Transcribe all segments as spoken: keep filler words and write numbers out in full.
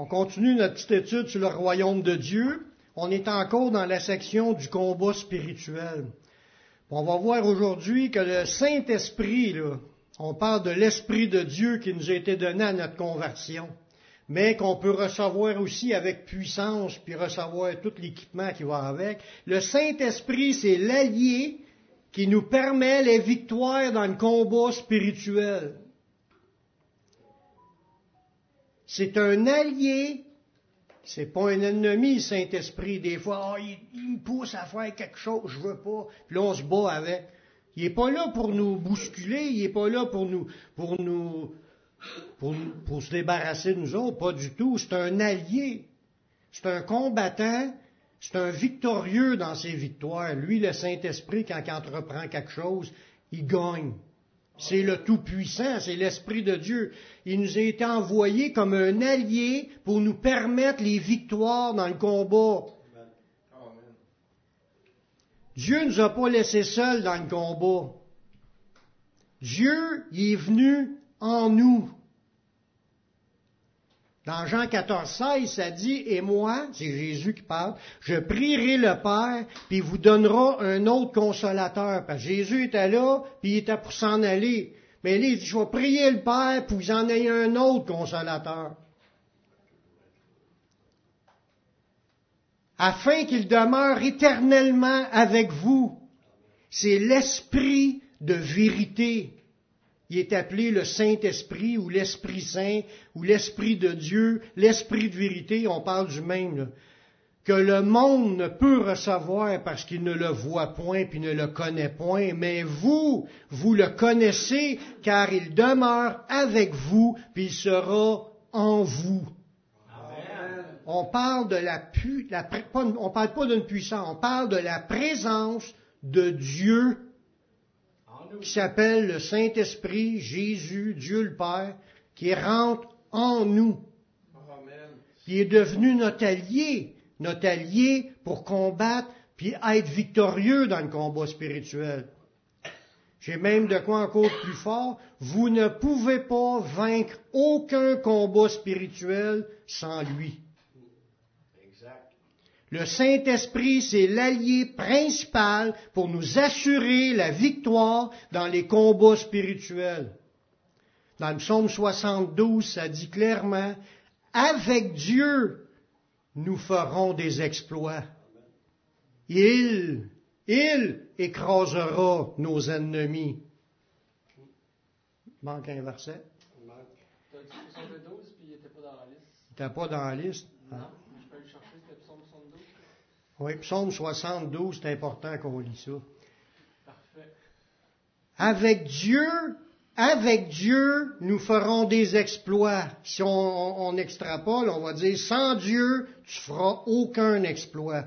On continue notre petite étude sur le royaume de Dieu. On est encore dans la section du combat spirituel. On va voir aujourd'hui que le Saint-Esprit, là, on parle de l'Esprit de Dieu qui nous a été donné à notre conversion, mais qu'on peut recevoir aussi avec puissance, puis recevoir tout l'équipement qui va avec. Le Saint-Esprit, c'est l'allié qui nous permet les victoires dans le combat spirituel. C'est un allié, c'est pas un ennemi, le Saint-Esprit. Des fois, oh, il, il me pousse à faire quelque chose, je veux pas, puis là, on se bat avec. Il n'est pas là pour nous bousculer, il n'est pas là pour nous, pour nous, pour, pour se débarrasser de nous autres, pas du tout. C'est un allié, c'est un combattant, c'est un victorieux dans ses victoires. Lui, le Saint-Esprit, quand il entreprend quelque chose, il gagne. C'est le Tout-Puissant, c'est l'Esprit de Dieu. Il nous a été envoyé comme un allié pour nous permettre les victoires dans le combat. Amen. Amen. Dieu ne nous a pas laissés seuls dans le combat. Dieu, il est venu en nous. Dans Jean quatorze seize, ça dit, « Et moi, c'est Jésus qui parle, je prierai le Père, puis il vous donnera un autre consolateur. » Parce que Jésus était là, puis il était pour s'en aller. Mais là, il dit, « Je vais prier le Père, puis vous en ayez un autre consolateur. » Afin qu'il demeure éternellement avec vous. C'est l'Esprit de vérité. Il est appelé le Saint-Esprit ou l'Esprit Saint ou l'Esprit de Dieu, l'Esprit de vérité, on parle du même, là, que le monde ne peut recevoir parce qu'il ne le voit point puis ne le connaît point, mais vous, vous le connaissez car il demeure avec vous puis il sera en vous. Amen. On parle de la pu, la, pas, on parle pas d'une puissance, on parle de la présence de Dieu qui s'appelle le Saint-Esprit, Jésus, Dieu le Père, qui rentre en nous. Amen. Qui est devenu notre allié, notre allié pour combattre puis être victorieux dans le combat spirituel. J'ai même de quoi encore plus fort, vous ne pouvez pas vaincre aucun combat spirituel sans lui. Le Saint-Esprit, c'est l'allié principal pour nous assurer la victoire dans les combats spirituels. Dans le psaume soixante-douze, ça dit clairement, « Avec Dieu, nous ferons des exploits. Il, il écrasera nos ennemis. » Manque un verset. Tu as dit soixante-douze, puis il n'était pas dans la liste. Il n'était pas dans la liste? Non. Hein? Oui, psaume soixante-douze, c'est important qu'on lit ça. Parfait. Avec Dieu, avec Dieu, nous ferons des exploits. Si on, on, on extrapole, on va dire, sans Dieu, tu feras aucun exploit.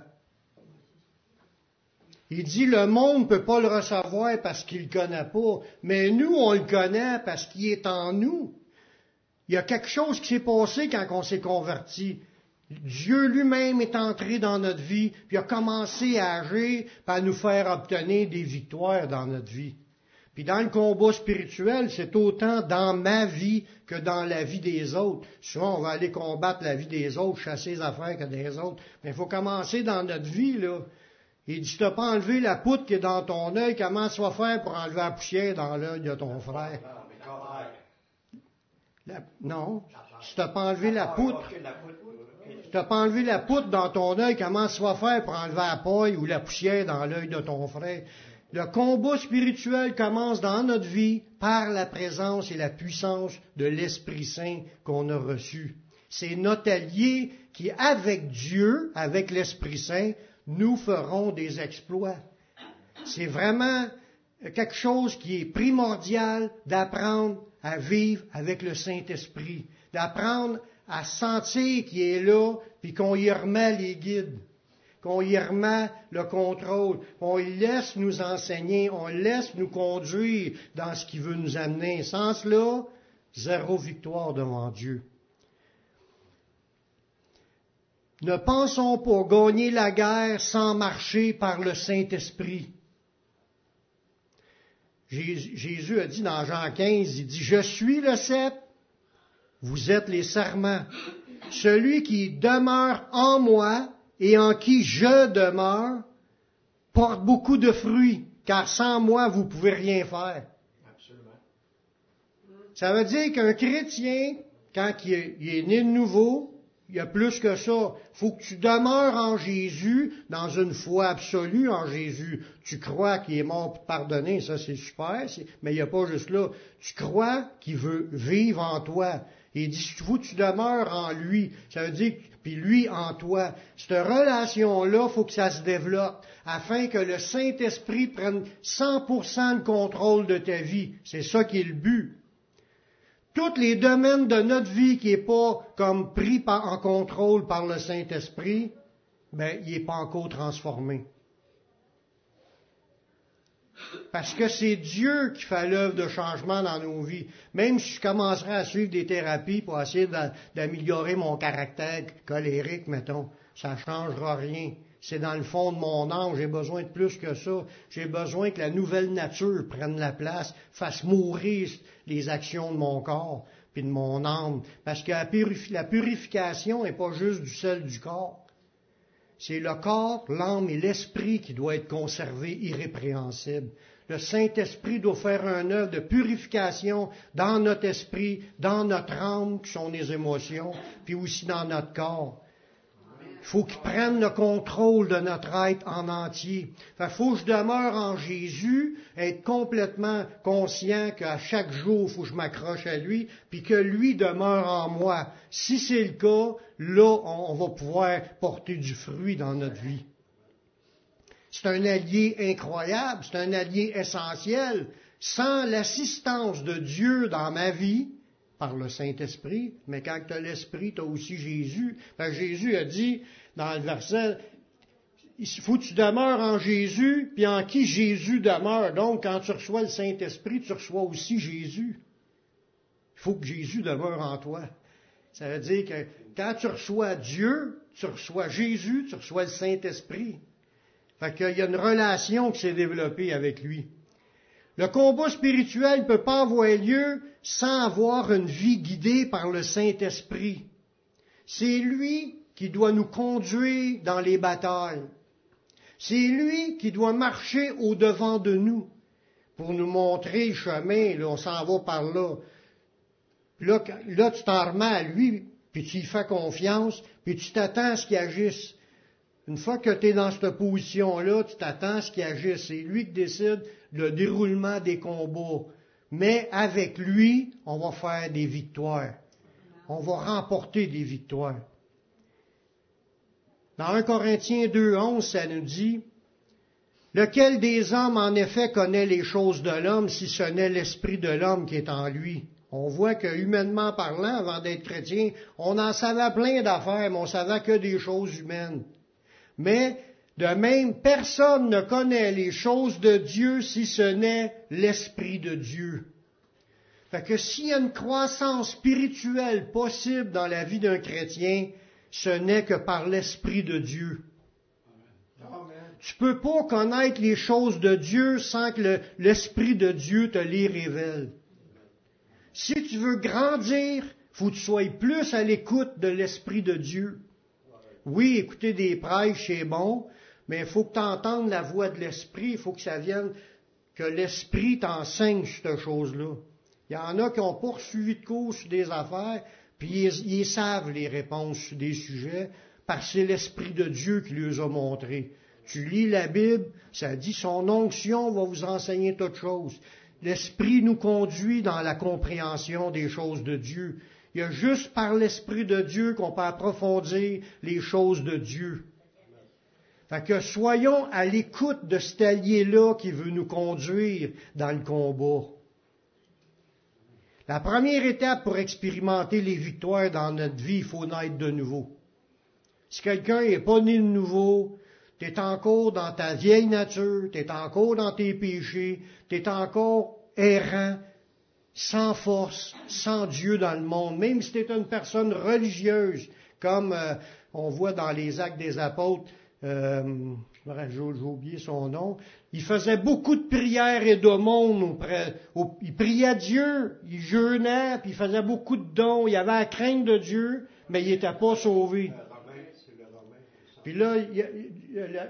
Il dit, le monde ne peut pas le recevoir parce qu'il ne le connaît pas, mais nous, on le connaît parce qu'il est en nous. Il y a quelque chose qui s'est passé quand on s'est converti. Dieu lui-même est entré dans notre vie, puis a commencé à agir, puis à nous faire obtenir des victoires dans notre vie. Puis dans le combat spirituel, c'est autant dans ma vie que dans la vie des autres. Souvent, on va aller combattre la vie des autres, chasser les affaires que des autres. Mais il faut commencer dans notre vie, là. Il dit, tu t'as pas enlevé la poutre qui est dans ton œil, comment tu vas faire pour enlever la poussière dans l'œil de ton frère? La... Non, tu t'as pas enlevé la poutre. Tu n'as pas enlevé la poutre dans ton œil, comment tu vas faire pour enlever la paille ou la poussière dans l'œil de ton frère? Le combat spirituel commence dans notre vie par la présence et la puissance de l'Esprit Saint qu'on a reçu. C'est notre allié qui, avec Dieu, avec l'Esprit Saint, nous ferons des exploits. C'est vraiment quelque chose qui est primordial d'apprendre à vivre avec le Saint-Esprit, d'apprendre à sentir qu'il est là, puis qu'on y remet les guides, qu'on y remet le contrôle, qu'on laisse nous enseigner, on laisse nous conduire dans ce qu'il veut nous amener. Sans cela, zéro victoire devant Dieu. Ne pensons pas gagner la guerre sans marcher par le Saint-Esprit. Jésus a dit dans Jean quinze, il dit « Je suis le cep, vous êtes les serments. celui qui demeure en moi et en qui je demeure, porte beaucoup de fruits, car sans moi, vous ne pouvez rien faire. Absolument. Ça veut dire qu'un chrétien, quand il est, il est né de nouveau, il y a plus que ça. Il faut que tu demeures en Jésus, dans une foi absolue en Jésus. Tu crois qu'il est mort pour te pardonner, ça c'est super, c'est, mais il n'y a pas juste là. Tu crois qu'il veut vivre en toi. Il dit, il faut que tu demeures en lui. Ça veut dire, puis lui en toi. Cette relation-là, il faut que ça se développe, afin que le Saint-Esprit prenne cent pour cent de contrôle de ta vie. C'est ça qui est le but. Tous les domaines de notre vie qui n'est pas comme pris par, en contrôle par le Saint-Esprit, ben, il n'est pas encore transformé. Parce que c'est Dieu qui fait l'œuvre de changement dans nos vies. Même si je commencerais à suivre des thérapies pour essayer d'améliorer mon caractère colérique, mettons, ça ne changera rien. C'est dans le fond de mon âme, j'ai besoin de plus que ça. J'ai besoin que la nouvelle nature prenne la place, fasse mourir les actions de mon corps puis de mon âme. Parce que la, purifi- la purification n'est pas juste du sel du corps. C'est le corps, l'âme et l'esprit qui doit être conservé irrépréhensible. Le Saint-Esprit doit faire un œuvre de purification dans notre esprit, dans notre âme, qui sont les émotions, puis aussi dans notre corps. Il faut qu'il prenne le contrôle de notre être en entier. Il faut que je demeure en Jésus, être complètement conscient qu'à chaque jour, il faut que je m'accroche à lui, puis que lui demeure en moi. Si c'est le cas, là, on va pouvoir porter du fruit dans notre vie. C'est un allié incroyable, c'est un allié essentiel. Sans l'assistance de Dieu dans ma vie, par le Saint-Esprit, mais quand tu as l'Esprit, tu as aussi Jésus. Fait Jésus a dit, dans le verset, il faut que tu demeures en Jésus, puis en qui Jésus demeure. Donc, quand tu reçois le Saint-Esprit, tu reçois aussi Jésus. Il faut que Jésus demeure en toi. Ça veut dire que quand tu reçois Dieu, tu reçois Jésus, tu reçois le Saint-Esprit. Fait qu'il y a une relation qui s'est développée avec lui. Le combat spirituel ne peut pas avoir lieu sans avoir une vie guidée par le Saint-Esprit. C'est lui qui doit nous conduire dans les batailles. C'est lui qui doit marcher au-devant de nous pour nous montrer le chemin. Là, on s'en va par là. Là, là tu t'en remets à lui, puis tu y fais confiance, puis tu t'attends à ce qu'il agisse. Une fois que tu es dans cette position-là, tu t'attends à ce qu'il agisse. C'est lui qui décide le déroulement des combats. Mais avec lui, on va faire des victoires. On va remporter des victoires. Dans un Corinthiens deux onze, ça nous dit, « Lequel des hommes, en effet, connaît les choses de l'homme, si ce n'est l'esprit de l'homme qui est en lui? » On voit que, humainement parlant, avant d'être chrétien, on en savait plein d'affaires, mais on savait que des choses humaines. Mais, de même, personne ne connaît les choses de Dieu si ce n'est l'Esprit de Dieu. Fait que s'il y a une croissance spirituelle possible dans la vie d'un chrétien, ce n'est que par l'Esprit de Dieu. Amen. Tu peux pas connaître les choses de Dieu sans que le, l'Esprit de Dieu te les révèle. Si tu veux grandir, faut que tu sois plus à l'écoute de l'Esprit de Dieu. Oui, écouter des prêches, c'est bon, mais il faut que tu entendes la voix de l'Esprit, il faut que ça vienne, que l'Esprit t'enseigne cette chose-là. Il y en a qui n'ont pas reçu de cours sur des affaires, puis ils, ils savent les réponses sur des sujets, parce que c'est l'Esprit de Dieu qui les a montrés. Tu lis la Bible, ça dit, son onction va vous enseigner toutes choses. L'Esprit nous conduit dans la compréhension des choses de Dieu. Il y a juste par l'Esprit de Dieu qu'on peut approfondir les choses de Dieu. Fait que soyons à l'écoute de cet allié-là qui veut nous conduire dans le combat. La première étape pour expérimenter les victoires dans notre vie, il faut naître de nouveau. Si quelqu'un n'est pas né de nouveau, tu es encore dans ta vieille nature, tu es encore dans tes péchés, tu es encore errant, sans force, sans Dieu dans le monde, même si tu es une personne religieuse, comme euh, on voit dans les Actes des Apôtres, euh, j'ai oublié son nom, il faisait beaucoup de prières et d'aumônes auprès, au, il priait Dieu, il jeûnait, puis il faisait beaucoup de dons, il avait la crainte de Dieu, mais il n'était pas sauvé. Puis là, il y, a,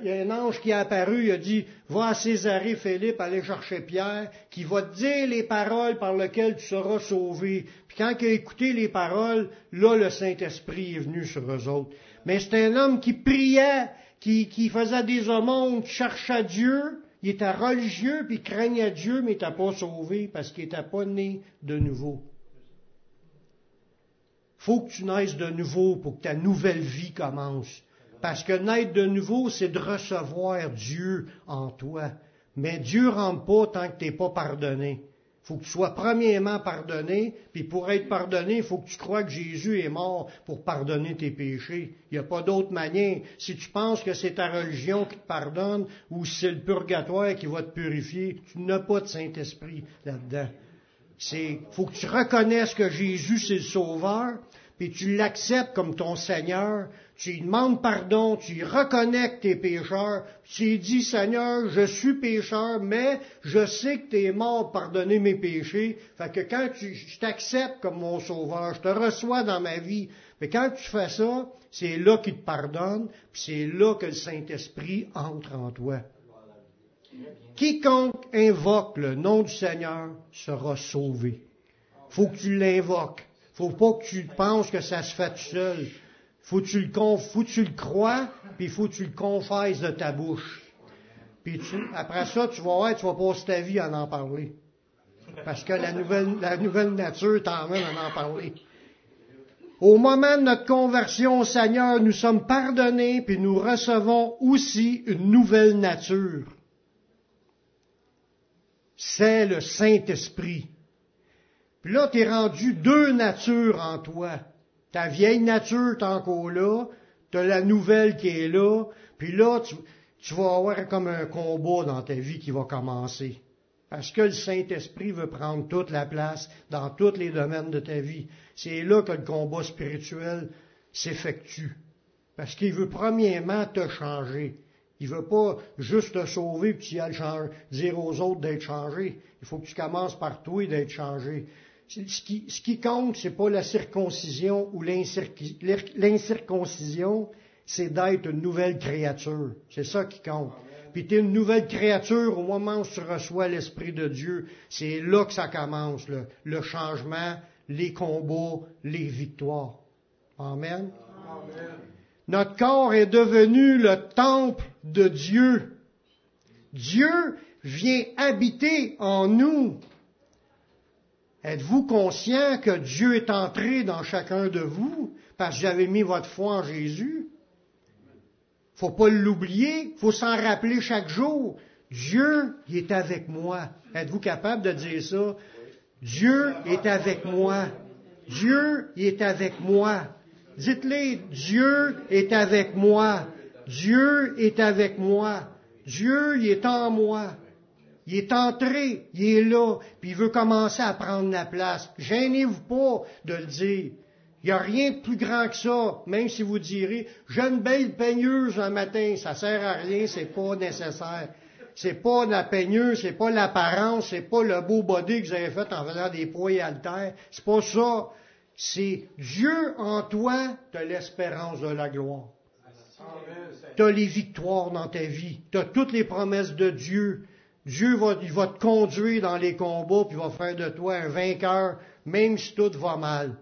il y a un ange qui est apparu, il a dit, « Va à Césarée, Philippe, aller chercher Pierre, qui va te dire les paroles par lesquelles tu seras sauvé. » Puis quand il a écouté les paroles, là, le Saint-Esprit est venu sur eux autres. Mais c'est un homme qui priait, qui, qui faisait des aumônes, qui cherchait Dieu. Il était religieux, puis il craignait Dieu, mais il n'était pas sauvé parce qu'il n'était pas né de nouveau. Il faut que tu naisses de nouveau pour que ta nouvelle vie commence. Parce que naître de nouveau, c'est de recevoir Dieu en toi. Mais Dieu ne rentre pas tant que tu n'es pas pardonné. Il faut que tu sois premièrement pardonné, puis pour être pardonné, il faut que tu crois que Jésus est mort pour pardonner tes péchés. Il n'y a pas d'autre manière. Si tu penses que c'est ta religion qui te pardonne, ou si c'est le purgatoire qui va te purifier, tu n'as pas de Saint-Esprit là-dedans. Il faut que tu reconnaisses que Jésus, c'est le Sauveur, puis tu l'acceptes comme ton Seigneur, tu lui demandes pardon, tu lui reconnais tes pécheurs, puis tu lui dis, Seigneur, je suis pécheur, mais je sais que tu es mort pour pardonner mes péchés. Fait que quand tu, je t'accepte comme mon sauveur, je te reçois dans ma vie. Mais quand tu fais ça, c'est là qu'il te pardonne, puis c'est là que le Saint-Esprit entre en toi. Quiconque invoque le nom du Seigneur sera sauvé. Faut que tu l'invoques. Faut pas que tu penses que ça se fait tout seul. Faut que tu le, conf... faut que tu le crois, puis faut que tu le confesses de ta bouche. Puis tu... après ça, tu vas voir, tu vas passer ta vie à en parler. Parce que la nouvelle, la nouvelle nature t'emmène à en parler. Au moment de notre conversion au Seigneur, nous sommes pardonnés, puis nous recevons aussi une nouvelle nature. C'est le Saint-Esprit. Puis là, t'es rendu deux natures en toi. Ta vieille nature, t'es encore là, t'as la nouvelle qui est là, puis là, tu, tu vas avoir comme un combat dans ta vie qui va commencer. Parce que le Saint-Esprit veut prendre toute la place dans tous les domaines de ta vie. C'est là que le combat spirituel s'effectue. Parce qu'il veut premièrement te changer. Il ne veut pas juste te sauver puis dire aux autres d'être changé. Il faut que tu commences par toi d'être changé. Ce qui, ce qui compte, c'est pas la circoncision ou l'incirc... l'incirconcision, c'est d'être une nouvelle créature. C'est ça qui compte. Puis tu es une nouvelle créature au moment où tu reçois l'Esprit de Dieu. C'est là que ça commence, là. Le changement, les combats, les victoires. Amen. Amen. Notre corps est devenu le temple de Dieu. Dieu vient habiter en nous. Êtes-vous conscient que Dieu est entré dans chacun de vous parce que j'avais mis votre foi en Jésus? Faut pas l'oublier, faut s'en rappeler chaque jour. Dieu il est avec moi. Êtes-vous capable de dire ça? Dieu est avec moi. Dieu il est avec moi. Dites-les, Dieu est avec moi. Dieu est avec moi. Dieu il est en moi. Il est entré, il est là, puis il veut commencer à prendre la place. Gênez-vous pas de le dire. Il n'y a rien de plus grand que ça, même si vous direz « J'ai une belle peigneuse un matin », ça ne sert à rien, c'est pas nécessaire. C'est pas la peigneuse, c'est pas l'apparence, c'est pas le beau body que vous avez fait en faisant des poids et haltères. C'est pas ça. C'est Dieu en toi, t'as l'espérance de la gloire. T'as les victoires dans ta vie. T'as toutes les promesses de Dieu. Dieu va, il va te conduire dans les combats, puis il va faire de toi un vainqueur, même si tout va mal.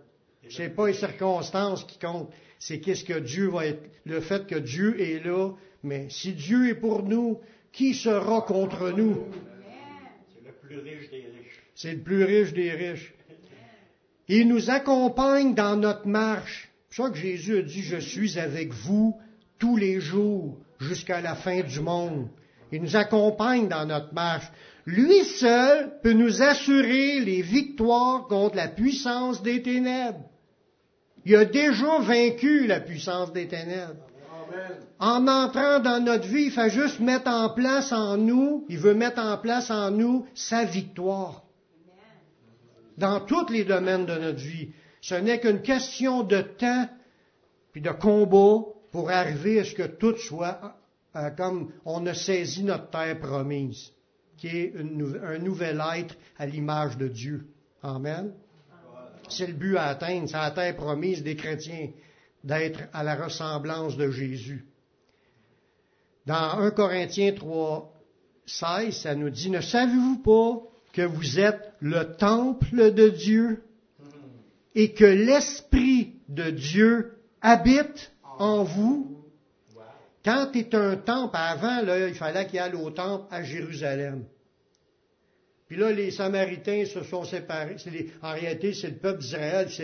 C'est pas les circonstances qui comptent, c'est qu'est-ce que Dieu va être, le fait que Dieu est là. Mais si Dieu est pour nous, qui sera contre nous? C'est le plus riche des riches. C'est le plus riche des riches. Il nous accompagne dans notre marche. C'est pour ça que Jésus a dit, je suis avec vous tous les jours jusqu'à la fin du monde. Il nous accompagne dans notre marche. Lui seul peut nous assurer les victoires contre la puissance des ténèbres. Il a déjà vaincu la puissance des ténèbres. Amen. En entrant dans notre vie, il faut juste mettre en place en nous, il veut mettre en place en nous sa victoire. Dans tous les domaines de notre vie. Ce n'est qu'une question de temps puis de combat pour arriver à ce que tout soit Euh, comme on a saisi notre terre promise, qui est une, un nouvel être à l'image de Dieu. Amen. C'est le but à atteindre, c'est la terre promise des chrétiens. d'être à la ressemblance de Jésus. Dans un Corinthiens trois, seize, ça nous dit « Ne savez-vous pas que vous êtes le temple de Dieu et que l'Esprit de Dieu habite en vous? » Quand tu es un temple, avant, là, il fallait qu'il aille au temple à Jérusalem. Puis là, les Samaritains se sont séparés. C'est les, en réalité, c'est le peuple d'Israël qui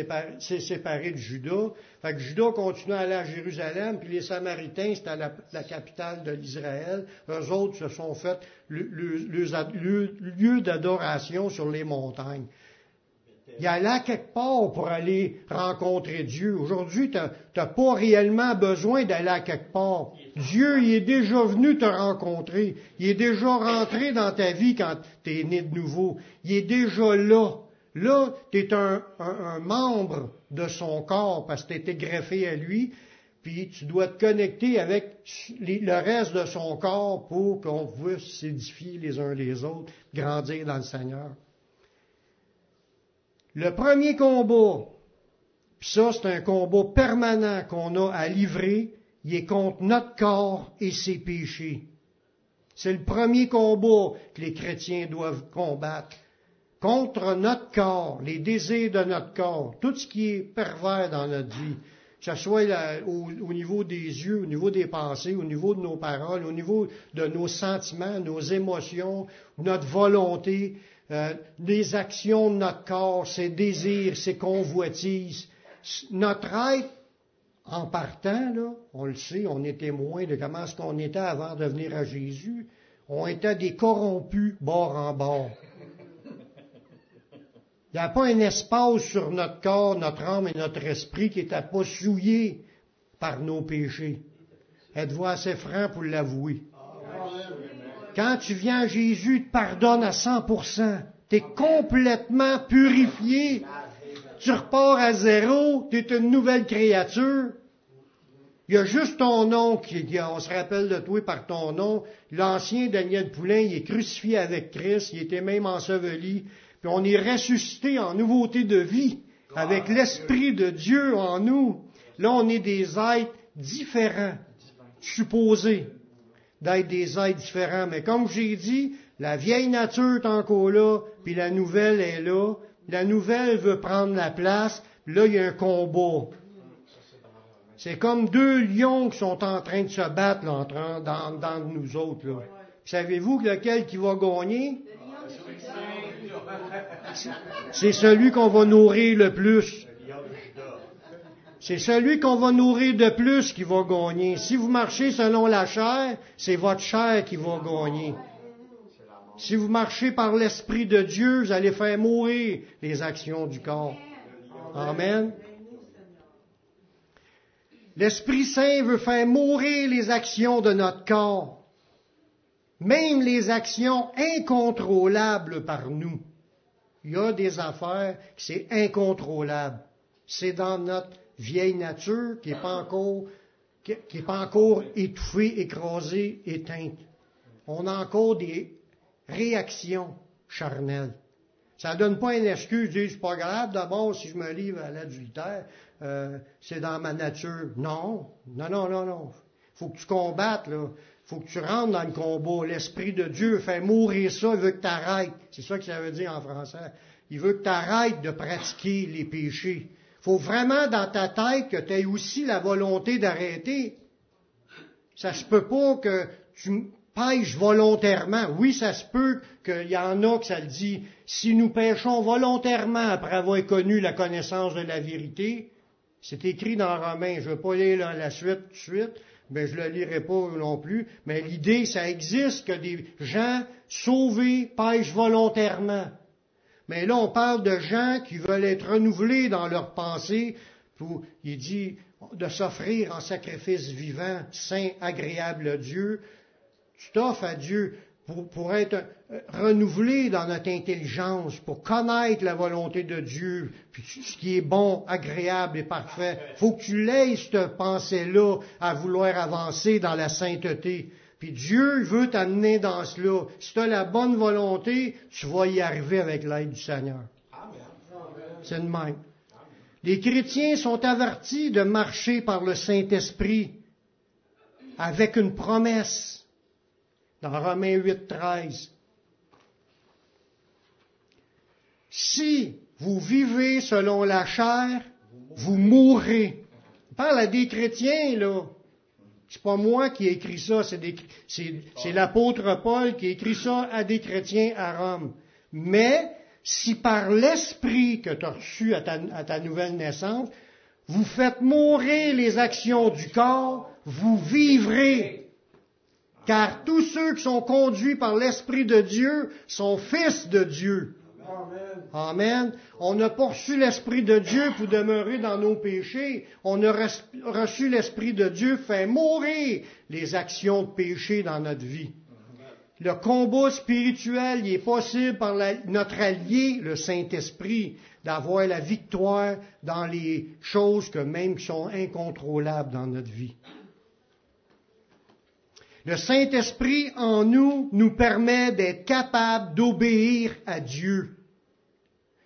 s'est séparé de Juda. Fait que Juda continue à aller à Jérusalem, puis les Samaritains, c'était la, la capitale de l'Israël. Eux autres se sont fait le, le, le, le, lieu d'adoration sur les montagnes. Il allait quelque part pour aller rencontrer Dieu. Aujourd'hui, tu n'as pas réellement besoin d'aller à quelque part. Dieu, il est déjà venu te rencontrer. Il est déjà rentré dans ta vie quand tu es né de nouveau. Il est déjà là. Là, tu es un, un, un membre de son corps parce que tu as été greffé à lui. Puis tu dois te connecter avec les, le reste de son corps pour qu'on puisse s'édifier les uns les autres, grandir dans le Seigneur. Le premier combat, puis ça c'est un combat permanent qu'on a à livrer, il est contre notre corps et ses péchés. C'est le premier combat que les chrétiens doivent combattre. Contre notre corps, les désirs de notre corps, tout ce qui est pervers dans notre vie, que ce soit la, au, au niveau des yeux, au niveau des pensées, au niveau de nos paroles, au niveau de nos sentiments, nos émotions, notre volonté, Euh, les actions de notre corps, ses désirs, ses convoitises. Notre être, en partant, là, on le sait, on est témoin de comment est-ce qu'on était avant de venir à Jésus. On était des corrompus bord en bord. Il n'y a pas un espace sur notre corps, notre âme et notre esprit qui n'était pas souillé par nos péchés. Êtes-vous assez franc pour l'avouer? Quand tu viens à Jésus, il te pardonne à cent pour cent. Tu es complètement purifié. Tu repars à zéro. Tu es une nouvelle créature. Il y a juste ton nom qui, on se rappelle de toi par ton nom. L'ancien Daniel Poulain, il est crucifié avec Christ. Il était même enseveli. Puis on est ressuscité en nouveauté de vie avec l'Esprit de Dieu en nous. Là, on est des êtres différents, supposés d'être des êtres différents. Mais comme j'ai dit, la vieille nature est encore là, puis la nouvelle est là. La nouvelle veut prendre la place. Là, il y a un combat. C'est comme deux lions qui sont en train de se battre là, entre, dans, dans nous autres. Là. Savez-vous lequel qui va gagner? C'est celui qu'on va nourrir le plus. C'est celui qu'on va nourrir de plus qui va gagner. Si vous marchez selon la chair, c'est votre chair qui va gagner. Si vous marchez par l'Esprit de Dieu, vous allez faire mourir les actions du corps. Amen. L'Esprit Saint veut faire mourir les actions de notre corps. Même les actions incontrôlables par nous. Il y a des affaires qui sont incontrôlables. C'est dans notre vieille nature qui n'est pas encore, qui, qui est pas encore étouffée, écrasée, éteinte. On a encore des réactions charnelles. Ça ne donne pas une excuse, dire c'est pas grave, d'abord si je me livre à l'adultère, euh, c'est dans ma nature. Non, non, non, non, non. Faut que tu combattes, là. Faut que tu rentres dans le combat. L'Esprit de Dieu fait mourir ça, il veut que tu arrêtes. C'est ça que ça veut dire en français. Il veut que tu arrêtes de pratiquer les péchés. Il faut vraiment dans ta tête que tu aies aussi la volonté d'arrêter. Ça se peut pas que tu pêches volontairement. Oui, ça se peut qu'il y en a que ça le dit. Si nous pêchons volontairement après avoir connu la connaissance de la vérité, c'est écrit dans Romains. Je ne veux pas lire la suite tout de suite, mais je ne le lirai pas non plus. Mais l'idée, ça existe que des gens sauvés pêchent volontairement. Mais là, on parle de gens qui veulent être renouvelés dans leur pensée. Pour, il dit de s'offrir en sacrifice vivant, saint, agréable à Dieu. Tu t'offres à Dieu pour, pour être renouvelé dans notre intelligence, pour connaître la volonté de Dieu, puis ce qui est bon, agréable et parfait. Faut que tu l'aies, cette pensée-là, à vouloir avancer dans la sainteté. Puis Dieu veut t'amener dans cela. Si tu as la bonne volonté, tu vas y arriver avec l'aide du Seigneur. Amen. C'est le même. Amen. Les chrétiens sont avertis de marcher par le Saint-Esprit avec une promesse dans Romains huit, treize. Si vous vivez selon la chair, vous mourrez. Il parle à des chrétiens, là. C'est pas moi qui ai écrit ça, c'est, des, c'est, c'est l'apôtre Paul qui écrit ça à des chrétiens à Rome. Mais, si par l'esprit que tu as reçu à ta, à ta nouvelle naissance, vous faites mourir les actions du corps, vous vivrez. Car tous ceux qui sont conduits par l'esprit de Dieu sont fils de Dieu. Amen. Amen. On a poursuivi l'Esprit de Dieu pour demeurer dans nos péchés. On a reçu l'Esprit de Dieu fait mourir les actions de péché dans notre vie. Le combat spirituel, il est possible par la, notre allié, le Saint-Esprit, d'avoir la victoire dans les choses que même sont incontrôlables dans notre vie. Le Saint-Esprit en nous nous permet d'être capable d'obéir à Dieu.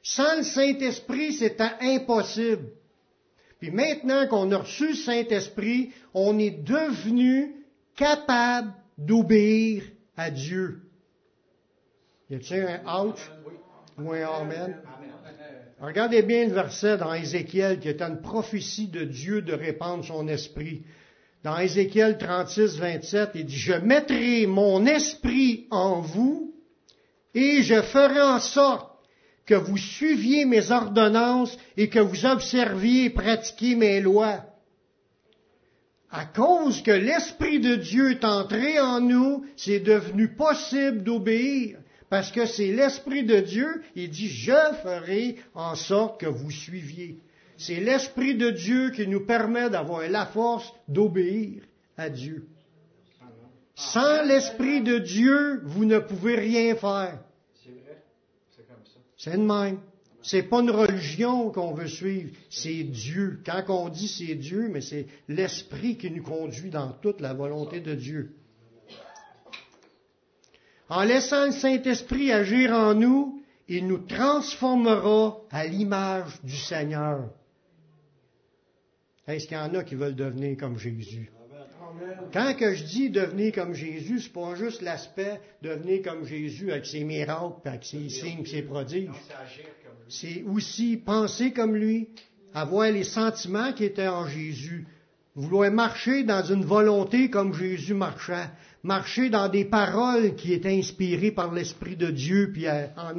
Sans le Saint-Esprit, c'est impossible. Puis maintenant qu'on a reçu le Saint-Esprit, on est devenu capable d'obéir à Dieu. Y a-t-il un out ou un amen? Regardez bien le verset dans Ézéchiel qui est une prophétie de Dieu de répandre son esprit. Dans Ézéchiel trente-six, vingt-sept, il dit « Je mettrai mon esprit en vous et je ferai en sorte que vous suiviez mes ordonnances et que vous observiez et pratiquiez mes lois. » À cause que l'Esprit de Dieu est entré en nous, c'est devenu possible d'obéir. Parce que c'est l'Esprit de Dieu, il dit « Je ferai en sorte que vous suiviez. » C'est l'Esprit de Dieu qui nous permet d'avoir la force d'obéir à Dieu. Sans l'Esprit de Dieu, vous ne pouvez rien faire. C'est vrai. C'est comme ça. C'est de même. C'est pas une religion qu'on veut suivre. C'est Dieu. Quand on dit c'est Dieu, mais c'est l'Esprit qui nous conduit dans toute la volonté de Dieu. En laissant le Saint-Esprit agir en nous, il nous transformera à l'image du Seigneur. Est-ce qu'il y en a qui veulent devenir comme Jésus? Amen. Quand que je dis devenir comme Jésus, c'est pas juste l'aspect devenir comme Jésus avec ses miracles, avec ses signes, ses prodiges. C'est aussi penser comme lui, avoir les sentiments qui étaient en Jésus, vouloir marcher dans une volonté comme Jésus marchait, marcher dans des paroles qui étaient inspirées par l'Esprit de Dieu, puis en, en,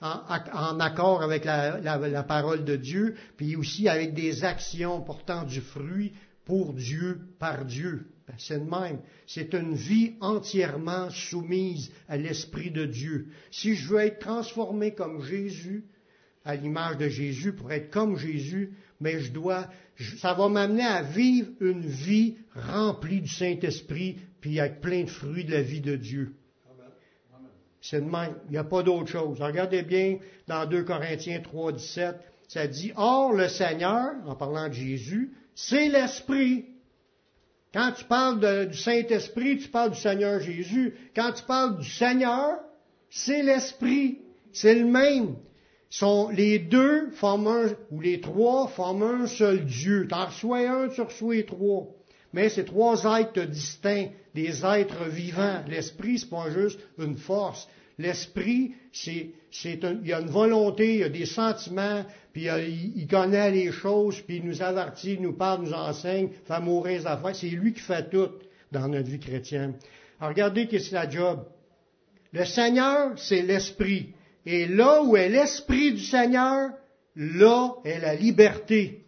en accord avec la, la, la parole de Dieu, puis aussi avec des actions portant du fruit pour Dieu, par Dieu. C'est le même. C'est une vie entièrement soumise à l'Esprit de Dieu. Si je veux être transformé comme Jésus, à l'image de Jésus, pour être comme Jésus, mais je dois, ça va m'amener à vivre une vie remplie du Saint-Esprit, puis avec plein de fruits de la vie de Dieu. C'est de même. Il n'y a pas d'autre chose. Regardez bien dans deux Corinthiens trois, dix-sept, ça dit « Or, le Seigneur, en parlant de Jésus, c'est l'Esprit. » Quand tu parles de, du Saint-Esprit, tu parles du Seigneur Jésus. Quand tu parles du Seigneur, c'est l'Esprit. C'est le même. Sont les deux forment un, ou les trois forment un seul Dieu. T'en reçois un, tu reçois trois. Mais ces trois êtres distincts, des êtres vivants. L'esprit, c'est pas juste une force. L'esprit, c'est, c'est un, il y a une volonté, il y a des sentiments, puis il, il connaît les choses, puis il nous avertit, il nous parle, il nous enseigne, fait mourir les affaires. C'est lui qui fait tout dans notre vie chrétienne. Alors regardez qu'est-ce que c'est la job. Le Seigneur, c'est l'esprit. Et là où est l'Esprit du Seigneur, là est la liberté.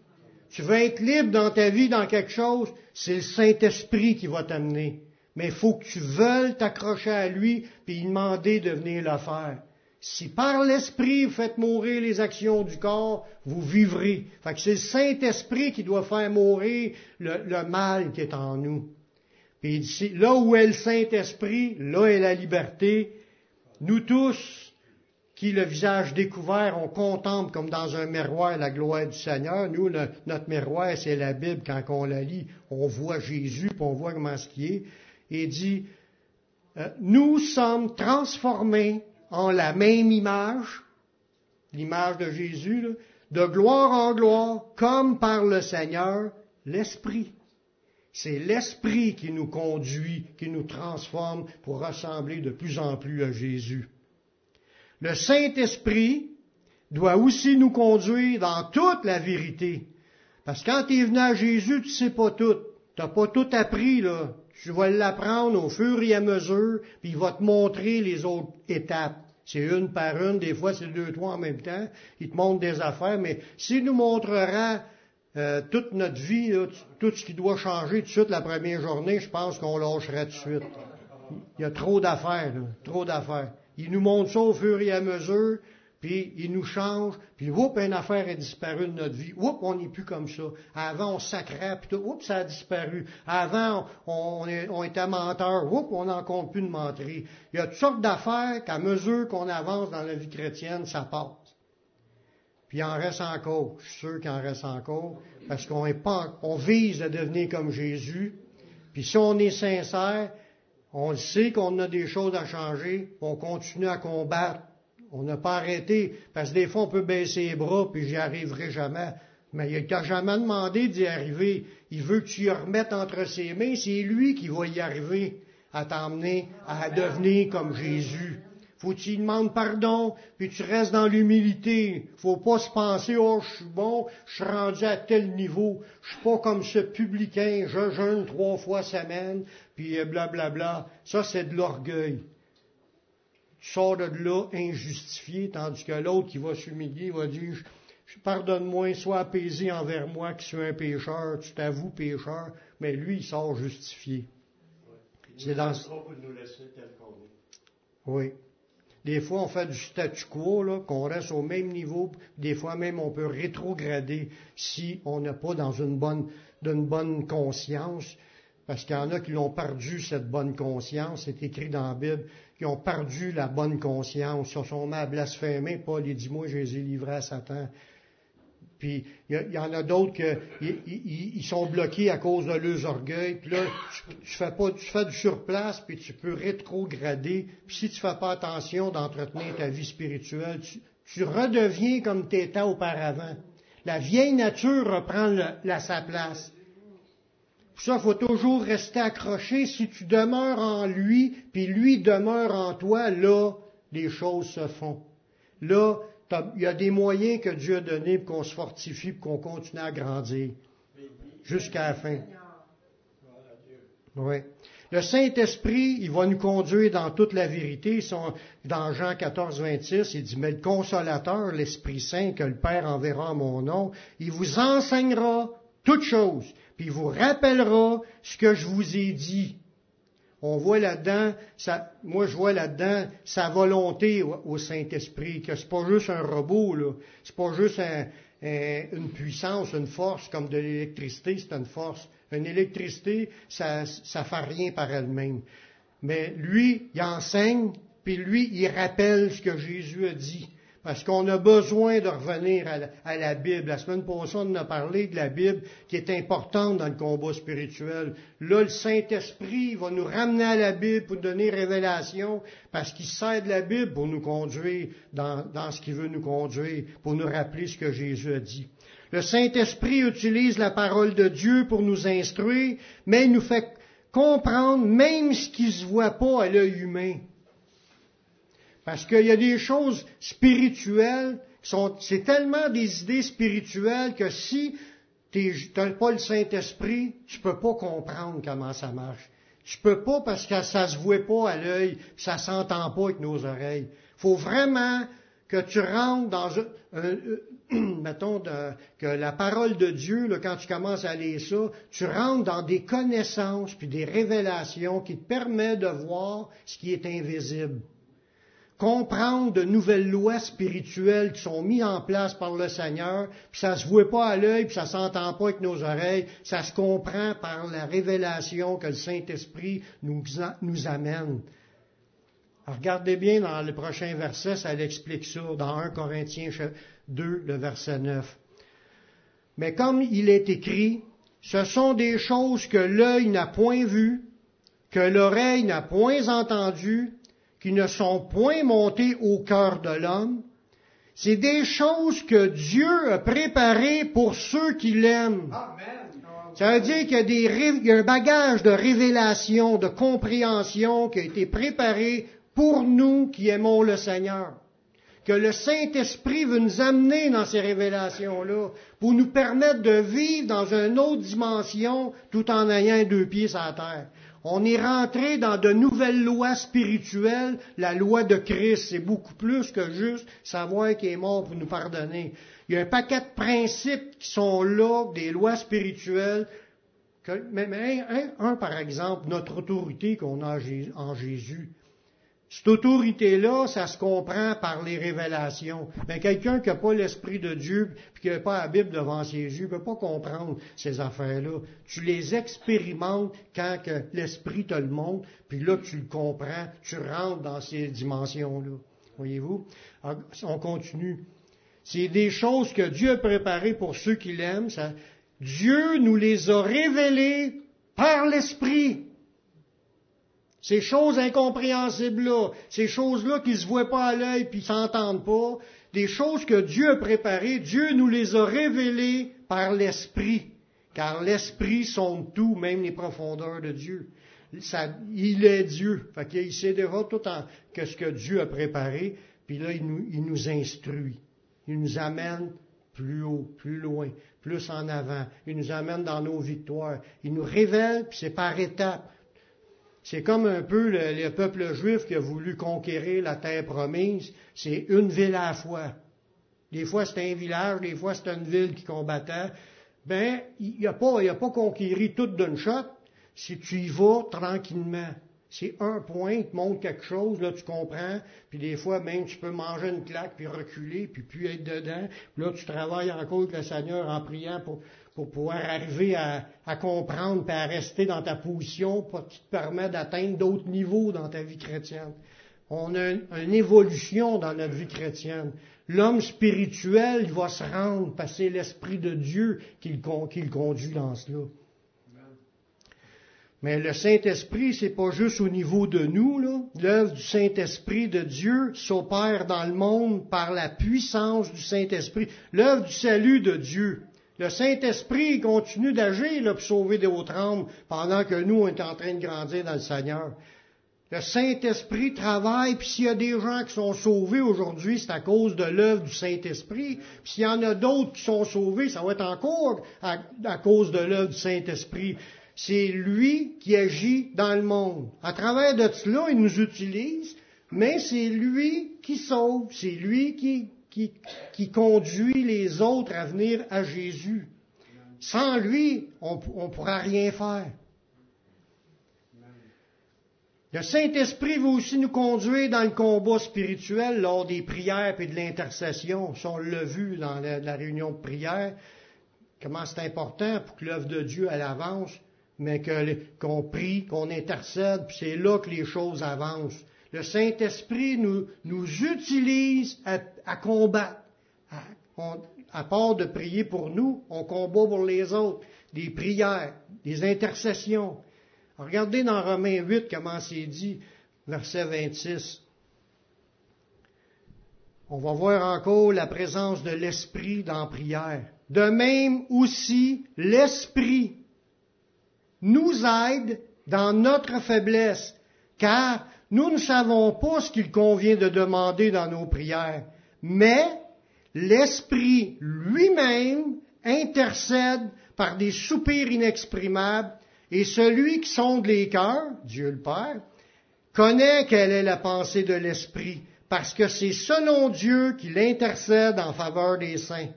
Tu veux être libre dans ta vie, dans quelque chose, c'est le Saint-Esprit qui va t'amener. Mais il faut que tu veuilles t'accrocher à lui, puis demander de venir le faire. Si par l'Esprit, vous faites mourir les actions du corps, vous vivrez. Fait que c'est le Saint-Esprit qui doit faire mourir le, le mal qui est en nous. Puis ici, là où est le Saint-Esprit, là est la liberté. Nous tous, qui, le visage découvert, on contemple comme dans un miroir la gloire du Seigneur. Nous, le, notre miroir, c'est la Bible. Quand on la lit, on voit Jésus, puis on voit comment ce qu'il est. Et dit, euh, nous sommes transformés en la même image, l'image de Jésus, là, de gloire en gloire, comme par le Seigneur, l'Esprit. C'est l'Esprit qui nous conduit, qui nous transforme pour ressembler de plus en plus à Jésus. Le Saint-Esprit doit aussi nous conduire dans toute la vérité. Parce que quand tu es venu à Jésus, tu ne sais pas tout. Tu n'as pas tout appris, là. Tu vas l'apprendre au fur et à mesure, puis il va te montrer les autres étapes. C'est une par une, des fois c'est deux, trois en même temps. Il te montre des affaires, mais s'il nous montrera euh, toute notre vie, là, tout ce qui doit changer tout de suite la première journée, je pense qu'on lâchera tout de suite. Il y a trop d'affaires, là, trop d'affaires. Il nous montre ça au fur et à mesure, puis il nous change, puis oups, une affaire a disparu de notre vie. Oups, on n'est plus comme ça. Avant, on sacrait, puis oups, ça a disparu. Avant, on, est, on était menteur. Oups, on n'en compte plus de menterie. Il y a toutes sortes d'affaires qu'à mesure qu'on avance dans la vie chrétienne, ça passe. Puis il en reste encore. Je suis sûr qu'il en reste encore, parce qu'on est pas, on vise à devenir comme Jésus. Puis si on est sincère, on le sait qu'on a des choses à changer, on continue à combattre, on n'a pas arrêté, parce que des fois on peut baisser les bras, puis j'y arriverai jamais. Mais il ne t'a jamais demandé d'y arriver, il veut que tu y remettes entre ses mains, c'est lui qui va y arriver, à t'emmener, à devenir comme Jésus. Faut que tu lui demandes pardon, puis tu restes dans l'humilité. Faut pas se penser, oh je suis bon, je suis rendu à tel niveau, je suis pas comme ce publicain, je jeûne trois fois semaine, puis blablabla. Bla, bla. Ça c'est de l'orgueil. Tu sors de là injustifié, tandis que l'autre qui va s'humilier va dire, pardonne-moi, sois apaisé envers moi qui suis un pécheur, tu t'avoues pécheur, mais lui il sort justifié. Ouais. C'est dans. Oui. Des fois, on fait du statu quo, là, qu'on reste au même niveau. Des fois même, on peut rétrograder si on n'a pas dans une bonne, d'une bonne conscience. Parce qu'il y en a qui l'ont perdu, cette bonne conscience. C'est écrit dans la Bible. Qui ont perdu la bonne conscience. Ils se sont mis à blasphémer. Paul, il dit, moi, je les ai livrés à Satan. Puis, il y, y en a d'autres qui sont bloqués à cause de leurs orgueils. Puis là, tu, tu, fais pas, tu fais du surplace, puis tu peux rétrograder. Puis si tu fais pas attention d'entretenir ta vie spirituelle, tu, tu redeviens comme tu étais auparavant. La vieille nature reprend le, la, sa place. Pour ça, il faut toujours rester accroché. Si tu demeures en lui, puis lui demeure en toi, là, les choses se font. Là, il y a des moyens que Dieu a donnés pour qu'on se fortifie, pour qu'on continue à grandir jusqu'à la fin. Oui. Le Saint-Esprit, il va nous conduire dans toute la vérité. Dans Jean quatorze, vingt-six, il dit, « Mais le Consolateur, l'Esprit Saint, que le Père enverra en mon nom, il vous enseignera toutes choses, puis il vous rappellera ce que je vous ai dit. » On voit là-dedans, ça, moi je vois là-dedans sa volonté au Saint-Esprit, que c'est pas juste un robot, là, c'est pas juste un, un, une puissance, une force, comme de l'électricité, c'est une force. Une électricité, ça ça fait rien par elle-même. Mais lui, il enseigne, puis lui, il rappelle ce que Jésus a dit. Parce qu'on a besoin de revenir à la, à la Bible. La semaine passée, on a parlé de la Bible qui est importante dans le combat spirituel. Là, le Saint-Esprit va nous ramener à la Bible pour donner révélation, parce qu'il sert de la Bible pour nous conduire dans, dans ce qu'il veut nous conduire, pour nous rappeler ce que Jésus a dit. Le Saint-Esprit utilise la parole de Dieu pour nous instruire, mais il nous fait comprendre même ce qui ne se voit pas à l'œil humain. Parce qu'il y a des choses spirituelles, qui sont, c'est tellement des idées spirituelles que si tu n'as pas le Saint-Esprit, tu peux pas comprendre comment ça marche. Tu peux pas parce que ça se voit pas à l'œil, ça s'entend pas avec nos oreilles. Faut vraiment que tu rentres dans un, un, un mettons, de, que la parole de Dieu, là, quand tu commences à lire ça, tu rentres dans des connaissances puis des révélations qui te permettent de voir ce qui est invisible. Comprendre de nouvelles lois spirituelles qui sont mises en place par le Seigneur, puis ça se voit pas à l'œil, puis ça s'entend pas avec nos oreilles, ça se comprend par la révélation que le Saint-Esprit nous, nous amène. Alors, regardez bien dans le prochain verset, ça l'explique ça, dans un Corinthiens deux, le verset neuf. « Mais comme il est écrit, ce sont des choses que l'œil n'a point vues, que l'oreille n'a point entendues, qui ne sont point montés au cœur de l'homme, C'est des choses que Dieu a préparées pour ceux qui l'aiment. Ça veut dire qu'il y a, des ré... il y a un bagage de révélation, de compréhension qui a été préparé pour nous qui aimons le Seigneur. Que le Saint-Esprit veut nous amener dans ces révélations-là pour nous permettre de vivre dans une autre dimension tout en ayant deux pieds sur la terre. On est rentré dans de nouvelles lois spirituelles, la loi de Christ. C'est beaucoup plus que juste savoir qu'il est mort pour nous pardonner. Il y a un paquet de principes qui sont là, des lois spirituelles. Que, même un, un, un, par exemple, notre autorité qu'on a en Jésus. Cette autorité-là, ça se comprend par les révélations. Mais quelqu'un qui n'a pas l'Esprit de Dieu et qui n'a pas la Bible devant ses yeux ne peut pas comprendre ces affaires-là. Tu les expérimentes quand que l'Esprit te le montre, puis là, tu le comprends, tu rentres dans ces dimensions-là. Voyez-vous? Alors, on continue. C'est des choses que Dieu a préparées pour ceux qui l'aiment. Ça, Dieu nous les a révélées par l'Esprit. Ces choses incompréhensibles-là, ces choses-là qui ne se voient pas à l'œil puis ne s'entendent pas, des choses que Dieu a préparées, Dieu nous les a révélées par l'Esprit, car l'Esprit sonde tout, même les profondeurs de Dieu. Ça, il est Dieu, fait qu'il sait déjà tout en, que ce que Dieu a préparé, puis là, il nous, il nous instruit, il nous amène plus haut, plus loin, plus en avant, il nous amène dans nos victoires, il nous révèle, puis c'est par étapes. C'est comme un peu le, le peuple juif qui a voulu conquérir la terre promise. C'est une ville à la fois. Des fois, c'était un village, des fois, c'était une ville qui combattait. Ben, il n'a pas, il a pas conquéri tout d'une shot. Si tu y vas tranquillement, c'est un point, il te montre quelque chose, là, tu comprends. Puis des fois, même, tu peux manger une claque, puis reculer, puis puis être dedans. Puis là, tu travailles encore avec le Seigneur en priant pour... pour pouvoir arriver à, à comprendre et à rester dans ta position pour qui te permet d'atteindre d'autres niveaux dans ta vie chrétienne. On a une, une évolution dans notre vie chrétienne. L'homme spirituel, il va se rendre, parce que c'est l'Esprit de Dieu qui le, qui le conduit dans cela. Mais le Saint-Esprit, c'est pas juste au niveau de nous, là. L'œuvre du Saint-Esprit de Dieu s'opère dans le monde par la puissance du Saint-Esprit. L'œuvre du salut de Dieu. Le Saint-Esprit continue d'agir là, pour sauver des autres âmes pendant que nous, on est en train de grandir dans le Seigneur. Le Saint-Esprit travaille, puis s'il y a des gens qui sont sauvés aujourd'hui, c'est à cause de l'œuvre du Saint-Esprit. Puis s'il y en a d'autres qui sont sauvés, ça va être encore à, à cause de l'œuvre du Saint-Esprit. C'est lui qui agit dans le monde. À travers de cela, il nous utilise, mais c'est lui qui sauve, c'est lui qui... Qui, qui conduit les autres à venir à Jésus. Sans lui, on ne pourra rien faire. Le Saint-Esprit va aussi nous conduire dans le combat spirituel lors des prières et de l'intercession. On l'a vu dans la, la réunion de prière, comment c'est important pour que l'œuvre de Dieu elle avance, mais que, qu'on prie, qu'on intercède, puis c'est là que les choses avancent. Le Saint-Esprit nous, nous utilise à, à combattre. À, on, à part de prier pour nous, on combat pour les autres. Des prières, des intercessions. Regardez dans Romains huit comment c'est dit, verset vingt-six. On va voir encore la présence de l'Esprit dans la prière. De même aussi, l'Esprit nous aide dans notre faiblesse, car nous ne savons pas ce qu'il convient de demander dans nos prières, mais l'Esprit lui-même intercède par des soupirs inexprimables, et celui qui sonde les cœurs, Dieu le Père, connaît quelle est la pensée de l'Esprit, parce que c'est selon Dieu qu'il intercède en faveur des saints.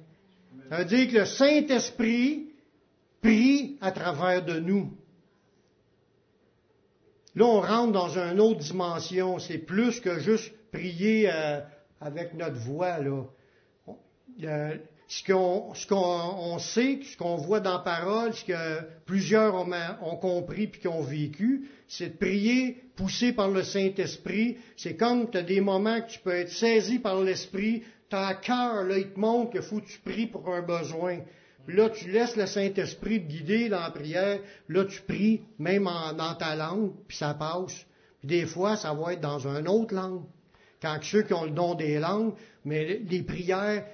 Ça veut dire que le Saint-Esprit prie à travers de nous. Là, on rentre dans une autre dimension. C'est plus que juste prier euh, avec notre voix. Là. Euh, ce qu'on, ce qu'on on sait, ce qu'on voit dans la parole, ce que plusieurs ont, ont compris et qui ont vécu, c'est de prier poussé par le Saint-Esprit. C'est comme tu as des moments que tu peux être saisi par l'Esprit. Ton cœur, là, il te montre qu'il faut que tu pries pour un besoin. Puis là, tu laisses le Saint-Esprit te guider dans la prière. Là, tu pries, même en, dans ta langue, puis ça passe. Puis des fois, ça va être dans une autre langue. quand ceux qui ont le don des langues, mais les prières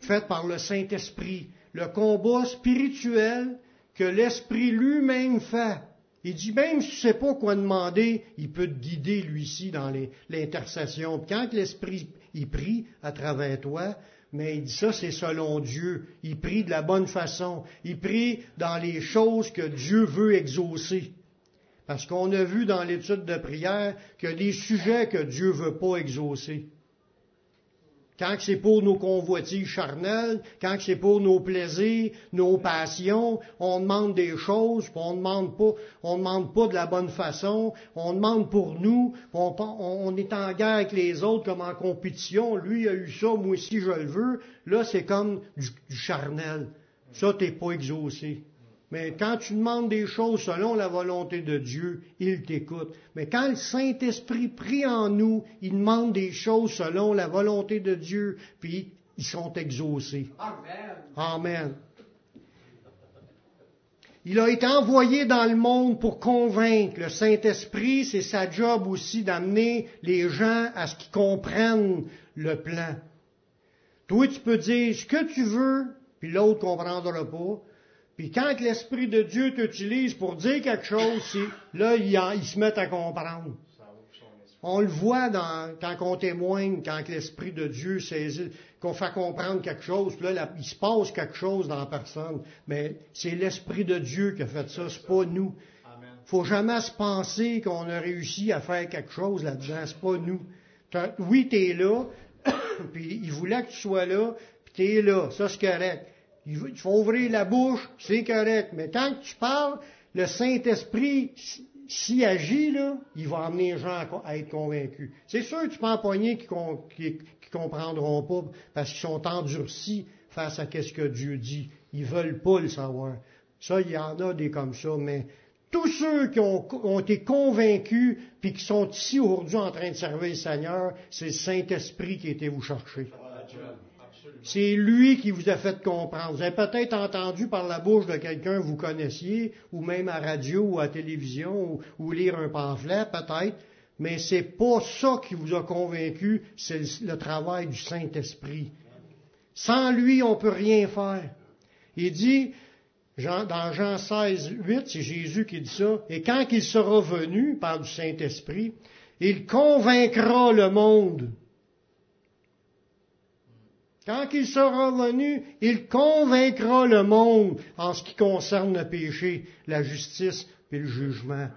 faites par le Saint-Esprit, le combat spirituel que l'Esprit lui-même fait. Il dit, même si tu ne sais pas quoi demander, il peut te guider, lui-ci, dans les, l'intercession. Quand l'Esprit, il prie à travers toi, mais il dit ça, c'est selon Dieu. Il prie de la bonne façon. Il prie dans les choses que Dieu veut exaucer. Parce qu'on a vu dans l'étude de prière qu'il y a des sujets que Dieu ne veut pas exaucer. Quand c'est pour nos convoitises charnelles, quand c'est pour nos plaisirs, nos passions, on demande des choses, puis on demande pas, on demande pas de la bonne façon, on demande pour nous, on, on est en guerre avec les autres comme en compétition, lui a eu ça, moi aussi je le veux, là c'est comme du, du charnel, ça t'es pas exaucé. Mais quand tu demandes des choses selon la volonté de Dieu, il t'écoute. Mais quand le Saint-Esprit prie en nous, il demande des choses selon la volonté de Dieu, puis ils sont exaucés. Amen. Amen. Il a été envoyé dans le monde pour convaincre. Le Saint-Esprit, c'est sa job aussi d'amener les gens à ce qu'ils comprennent le plan. Toi, tu peux dire ce que tu veux, puis l'autre ne comprendra pas. Puis quand l'Esprit de Dieu t'utilise pour dire quelque chose, c'est, là, ils il se mettent à comprendre. On le voit dans, quand on témoigne, quand l'Esprit de Dieu saisit, qu'on fait comprendre quelque chose, puis là, là, il se passe quelque chose dans la personne. Mais c'est l'Esprit de Dieu qui a fait ça, c'est pas nous. Faut jamais se penser qu'on a réussi à faire quelque chose là-dedans, c'est pas nous. T'as, oui, t'es là, puis il voulait que tu sois là, puis t'es là, ça c'est correct. Il faut ouvrir la bouche, c'est correct. Mais tant que tu parles, le Saint-Esprit, s'il agit, là, il va amener les gens à être convaincus. C'est sûr que tu peux empoigner qu'ils ne comprendront pas parce qu'ils sont endurcis face à ce que Dieu dit. Ils ne veulent pas le savoir. Ça, il y en a des comme ça, mais tous ceux qui ont, ont été convaincus puis qui sont ici aujourd'hui en train de servir le Seigneur, c'est le Saint-Esprit qui était vous chercher. C'est lui qui vous a fait comprendre. Vous avez peut-être entendu par la bouche de quelqu'un que vous connaissiez, ou même à radio, ou à la télévision, ou, ou lire un pamphlet, peut-être, mais c'est pas ça qui vous a convaincu, c'est le, le travail du Saint-Esprit. Sans lui, on peut rien faire. Il dit, Jean, dans Jean seize, huit, c'est Jésus qui dit ça, « Et quand il sera venu, par du Saint-Esprit, il convaincra le monde. » Quand il sera venu, il convaincra le monde en ce qui concerne le péché, la justice et le jugement.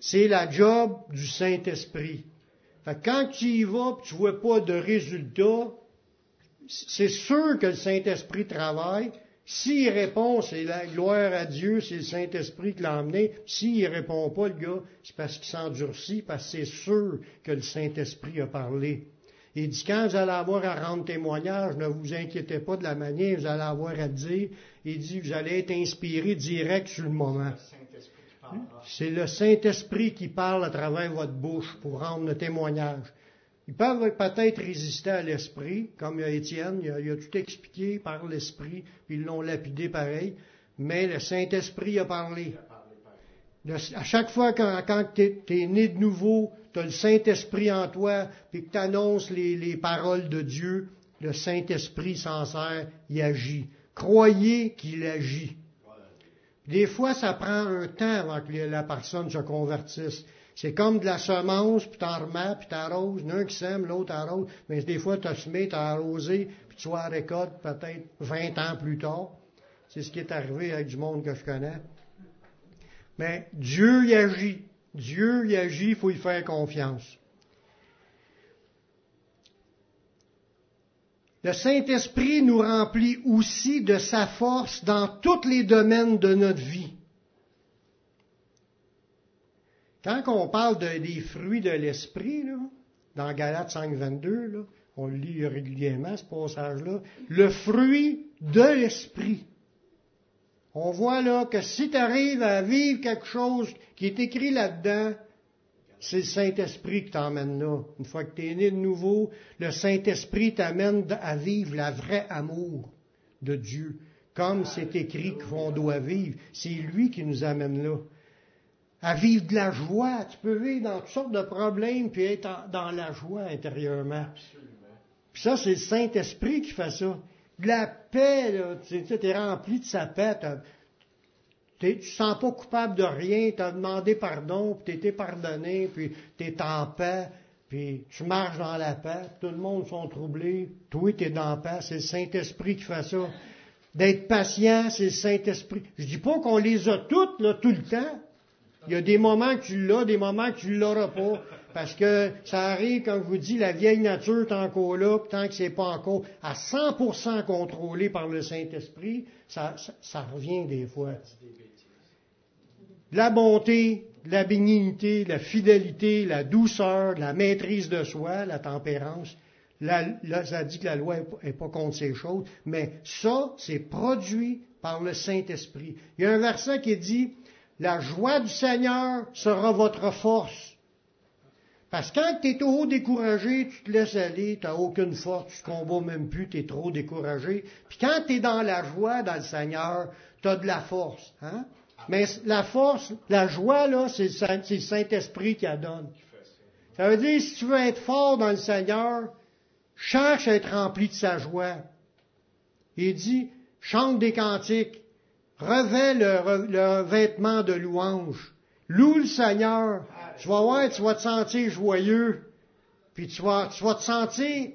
C'est la job du Saint-Esprit. Fait que quand tu y vas et tu ne vois pas de résultat, c'est sûr que le Saint-Esprit travaille. S'il répond, c'est la gloire à Dieu, c'est le Saint-Esprit qui l'a emmené. S'il ne répond pas, le gars, c'est parce qu'il s'endurcit, parce que c'est sûr que le Saint-Esprit a parlé. Il dit, quand vous allez avoir à rendre témoignage, ne vous inquiétez pas de la manière que vous allez avoir à dire. Il dit, vous allez être inspiré direct sur le moment. C'est le Saint-Esprit qui parle à travers votre bouche pour rendre le témoignage. Ils peuvent peut-être résister à l'Esprit, comme Étienne, il a, il a tout expliqué par l'Esprit, puis ils l'ont lapidé pareil, mais le Saint-Esprit a parlé. Le, à chaque fois quand, quand tu es né de nouveau, tu as le Saint-Esprit en toi, puis que tu annonces les, les paroles de Dieu, le Saint-Esprit s'en sert, il agit. Croyez qu'il agit. Des fois, ça prend un temps avant que la personne se convertisse. C'est comme de la semence, puis t'en remets, puis t'arroses. L'un qui sème, l'autre arrose. Mais des fois, t'as semé, t'as arrosé, puis tu vas à la récolte peut-être vingt ans plus tard. C'est ce qui est arrivé avec du monde que je connais. Mais Dieu y agit. Dieu y agit, il faut y faire confiance. Le Saint-Esprit nous remplit aussi de sa force dans tous les domaines de notre vie. Quand on parle de, des fruits de l'Esprit, là, dans Galates cinq, vingt-deux, là, on le lit régulièrement, ce passage-là, le fruit de l'Esprit. On voit là que si tu arrives à vivre quelque chose qui est écrit là-dedans, c'est le Saint-Esprit qui t'emmène là. Une fois que tu es né de nouveau, le Saint-Esprit t'amène à vivre la vraie amour de Dieu, comme c'est écrit qu'on doit vivre. C'est lui qui nous amène là. à vivre de la joie. Tu peux vivre dans toutes sortes de problèmes puis être en, dans la joie intérieurement. Absolument. Puis ça, c'est le Saint-Esprit qui fait ça. De la paix, là, tu sais, t'es rempli de sa paix, t'es, tu ne sens pas coupable de rien, tu as demandé pardon, puis tu étais pardonné, puis tu es en paix, puis tu marches dans la paix, tout le monde sont troublés, toi tu es dans la paix, c'est le Saint-Esprit qui fait ça. D'être patient, c'est le Saint-Esprit. Je dis pas qu'on les a toutes, là, tout le temps. Il y a des moments que tu l'as, des moments que tu ne l'auras pas. Parce que ça arrive, comme je vous dis, la vieille nature est encore là, puis tant que c'est pas encore à cent pour cent contrôlé par le Saint-Esprit, ça, ça, ça revient des fois. La bonté, la bénignité, la fidélité, la douceur, la maîtrise de soi, la tempérance. La, la, ça dit que la loi n'est pas contre ces choses, mais ça, c'est produit par le Saint-Esprit. Il y a un verset qui dit « La joie du Seigneur sera votre force. » Parce que quand tu es trop découragé, tu te laisses aller, tu n'as aucune force, tu ne combats même plus, tu es trop découragé. Puis quand tu es dans la joie, dans le Seigneur, tu as de la force. Hein? Mais la force, la joie, là, c'est le Saint-Esprit qui la donne. Ça veut dire, si tu veux être fort dans le Seigneur, cherche à être rempli de sa joie. Il dit, chante des cantiques, revêt le, le vêtement de louange, loue le Seigneur, tu vas voir, tu vas te sentir joyeux, puis tu vas, tu vas te sentir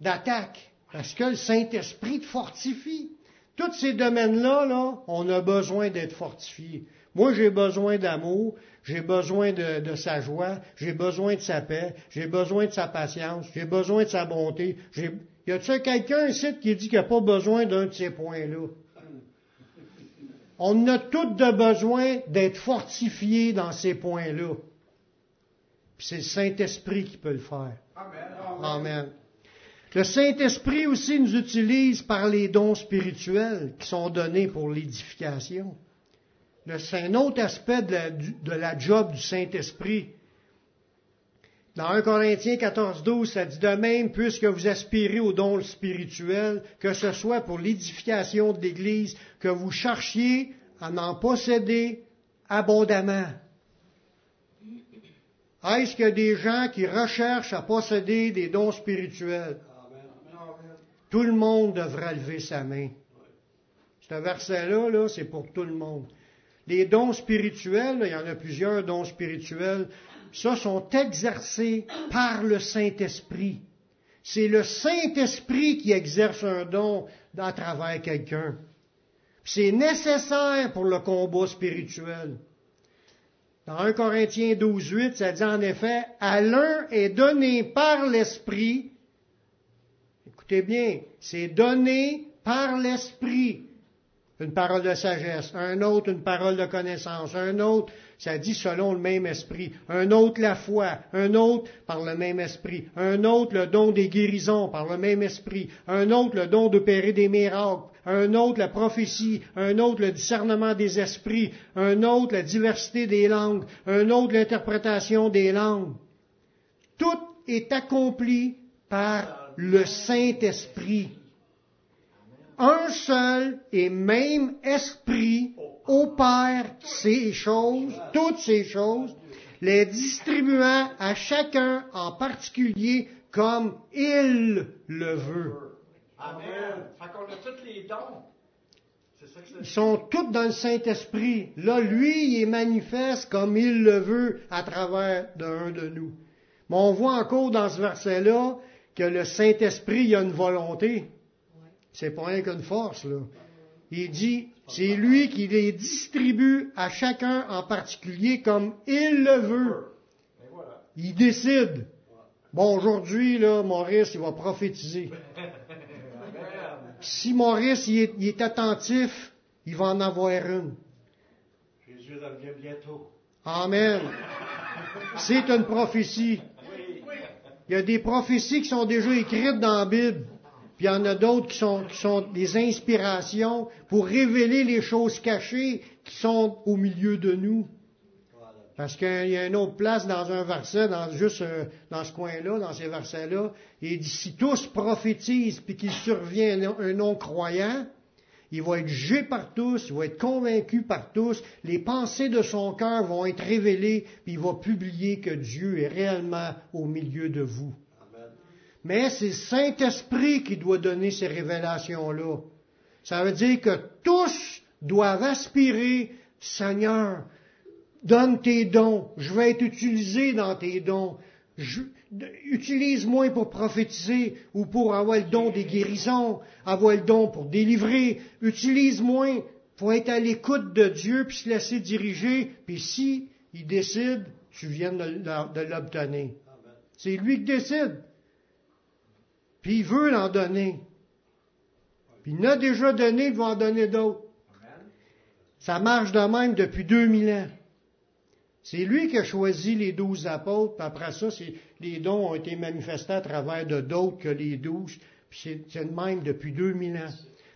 d'attaque, parce que le Saint-Esprit te fortifie. Tous ces domaines-là, là, on a besoin d'être fortifiés. Moi, j'ai besoin d'amour, j'ai besoin de, de sa joie, j'ai besoin de sa paix, j'ai besoin de sa patience, j'ai besoin de sa bonté. J'ai... Y a-t-il quelqu'un ici qui dit qu'il n'a pas besoin d'un de ces points-là? On a tous de besoin d'être fortifiés dans ces points-là. Puis c'est le Saint-Esprit qui peut le faire. Amen. Amen. Amen. Le Saint-Esprit aussi nous utilise par les dons spirituels qui sont donnés pour l'édification. C'est un autre aspect de la, de la job du Saint-Esprit. Dans un Corinthiens quatorze douze, ça dit « De même, puisque vous aspirez aux dons spirituels, que ce soit pour l'édification de l'Église, que vous cherchiez à en posséder abondamment. » Est-ce qu'il y a des gens qui recherchent à posséder des dons spirituels? Tout le monde devra lever sa main. Ce verset-là, là, c'est pour tout le monde. Les dons spirituels, là, il y en a plusieurs dons spirituels, ça sont exercés par le Saint-Esprit. C'est le Saint-Esprit qui exerce un don à travers quelqu'un. Puis c'est nécessaire pour le combat spirituel. Dans un Corinthiens douze huit, ça dit en effet, « À l'un est donné par l'Esprit. » Écoutez bien, c'est donné par l'Esprit. Une parole de sagesse, un autre, une parole de connaissance, un autre, ça dit selon le même esprit, un autre la foi, un autre par le même esprit, un autre le don des guérisons par le même esprit, un autre le don d'opérer des miracles, un autre la prophétie, un autre le discernement des esprits, un autre la diversité des langues, un autre l'interprétation des langues. Tout est accompli par le Saint-Esprit. Un seul et même esprit opère ces choses, toutes ces choses, les distribuant à chacun en particulier comme il le veut. Amen. Fait qu'on a tous les dons. C'est ça que c'est... Ils sont tous dans le Saint-Esprit. Là, lui, il est manifeste comme il le veut à travers d'un de nous. Mais on voit encore dans ce verset-là que le Saint-Esprit, il a une volonté. C'est pas rien qu'une force, là. Il dit, c'est lui qui les distribue à chacun en particulier comme il le veut. Il décide. Bon, aujourd'hui, là, Maurice, il va prophétiser. Si Maurice, il est, il est attentif, il va en avoir une. Jésus revient bientôt. Amen. C'est une prophétie. Il y a des prophéties qui sont déjà écrites dans la Bible. Puis il y en a d'autres qui sont, qui sont des inspirations pour révéler les choses cachées qui sont au milieu de nous. Parce qu'il y a une autre place dans un verset, dans, juste dans ce coin-là, dans ces versets-là, il dit « Si tous prophétisent puis qu'il survient un non-croyant, Il va être jugé par tous, il va être convaincu par tous, les pensées de son cœur vont être révélées, puis il va publier que Dieu est réellement au milieu de vous. Amen. Mais c'est le Saint-Esprit qui doit donner ces révélations-là. Ça veut dire que tous doivent aspirer, « Seigneur, donne tes dons, je vais être utilisé dans tes dons. » Je, utilise-moi pour prophétiser ou pour avoir le don des guérisons, avoir le don pour délivrer. Utilise-moi pour être à l'écoute de Dieu puis se laisser diriger. Puis si il décide, tu viens de l'obtenir. C'est lui qui décide. Puis il veut l'en donner. Puis il en a déjà donné, il va en donner d'autres. Ça marche de même depuis deux mille ans. C'est lui qui a choisi les douze apôtres, puis après ça, c'est, les dons ont été manifestés à travers de d'autres que les douze, puis c'est, c'est le même depuis deux mille ans.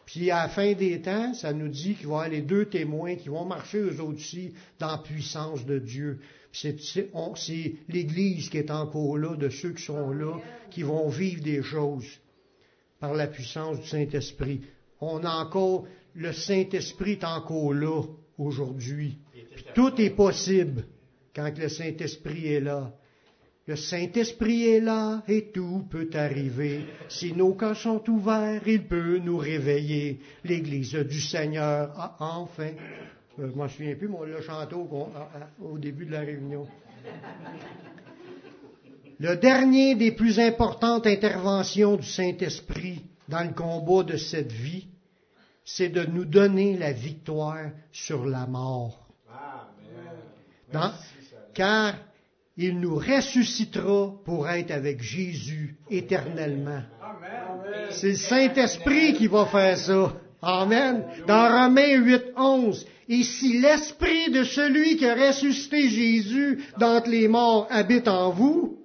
Puis à la fin des temps, ça nous dit qu'il va y avoir les deux témoins qui vont marcher eux autres aussi dans la puissance de Dieu. Puis c'est, c'est, on, c'est l'Église qui est encore là, de ceux qui sont là, qui vont vivre des choses par la puissance du Saint-Esprit. On a encore, le Saint-Esprit est encore là aujourd'hui. Puis tout est possible. Quand le Saint-Esprit est là, le Saint-Esprit est là et tout peut arriver. Si nos cœurs sont ouverts, il peut nous réveiller. L'Église du Seigneur a enfin... Euh, je ne m'en souviens plus, mais on l'a chanté au, au début de la réunion. Le dernier des plus importantes interventions du Saint-Esprit dans le combat de cette vie, c'est de nous donner la victoire sur la mort. Dans, car il nous ressuscitera pour être avec Jésus éternellement. C'est le Saint-Esprit qui va faire ça. Amen. Dans Romains huit onze, « Et si l'Esprit de celui qui a ressuscité Jésus d'entre les morts habite en vous,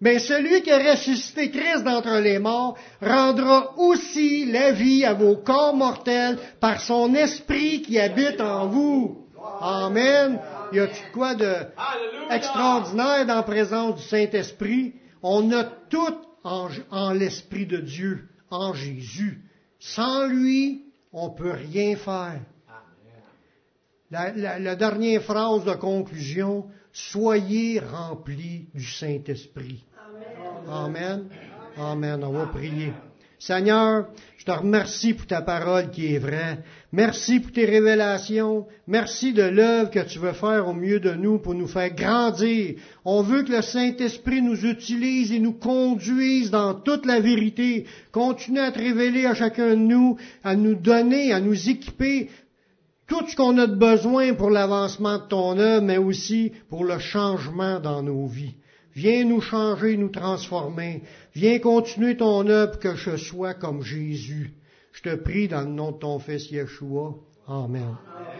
mais celui qui a ressuscité Christ d'entre les morts rendra aussi la vie à vos corps mortels par son Esprit qui habite en vous. » Amen. Il y a quoi d'extraordinaire dans la présence du Saint-Esprit? On a tout en, en l'Esprit de Dieu, en Jésus. Sans lui, on ne peut rien faire. La, la, la dernière phrase de conclusion, « Soyez remplis du Saint-Esprit. » Amen. Amen. On va prier. Seigneur, je te remercie pour ta parole qui est vraie. Merci pour tes révélations. Merci de l'œuvre que tu veux faire au milieu de nous pour nous faire grandir. On veut que le Saint-Esprit nous utilise et nous conduise dans toute la vérité. Continue à te révéler à chacun de nous, à nous donner, à nous équiper tout ce qu'on a de besoin pour l'avancement de ton œuvre, mais aussi pour le changement dans nos vies. Viens nous changer, nous transformer. Viens continuer ton œuvre que je sois comme Jésus. Je te prie dans le nom de ton Fils Yeshua. Amen. Amen.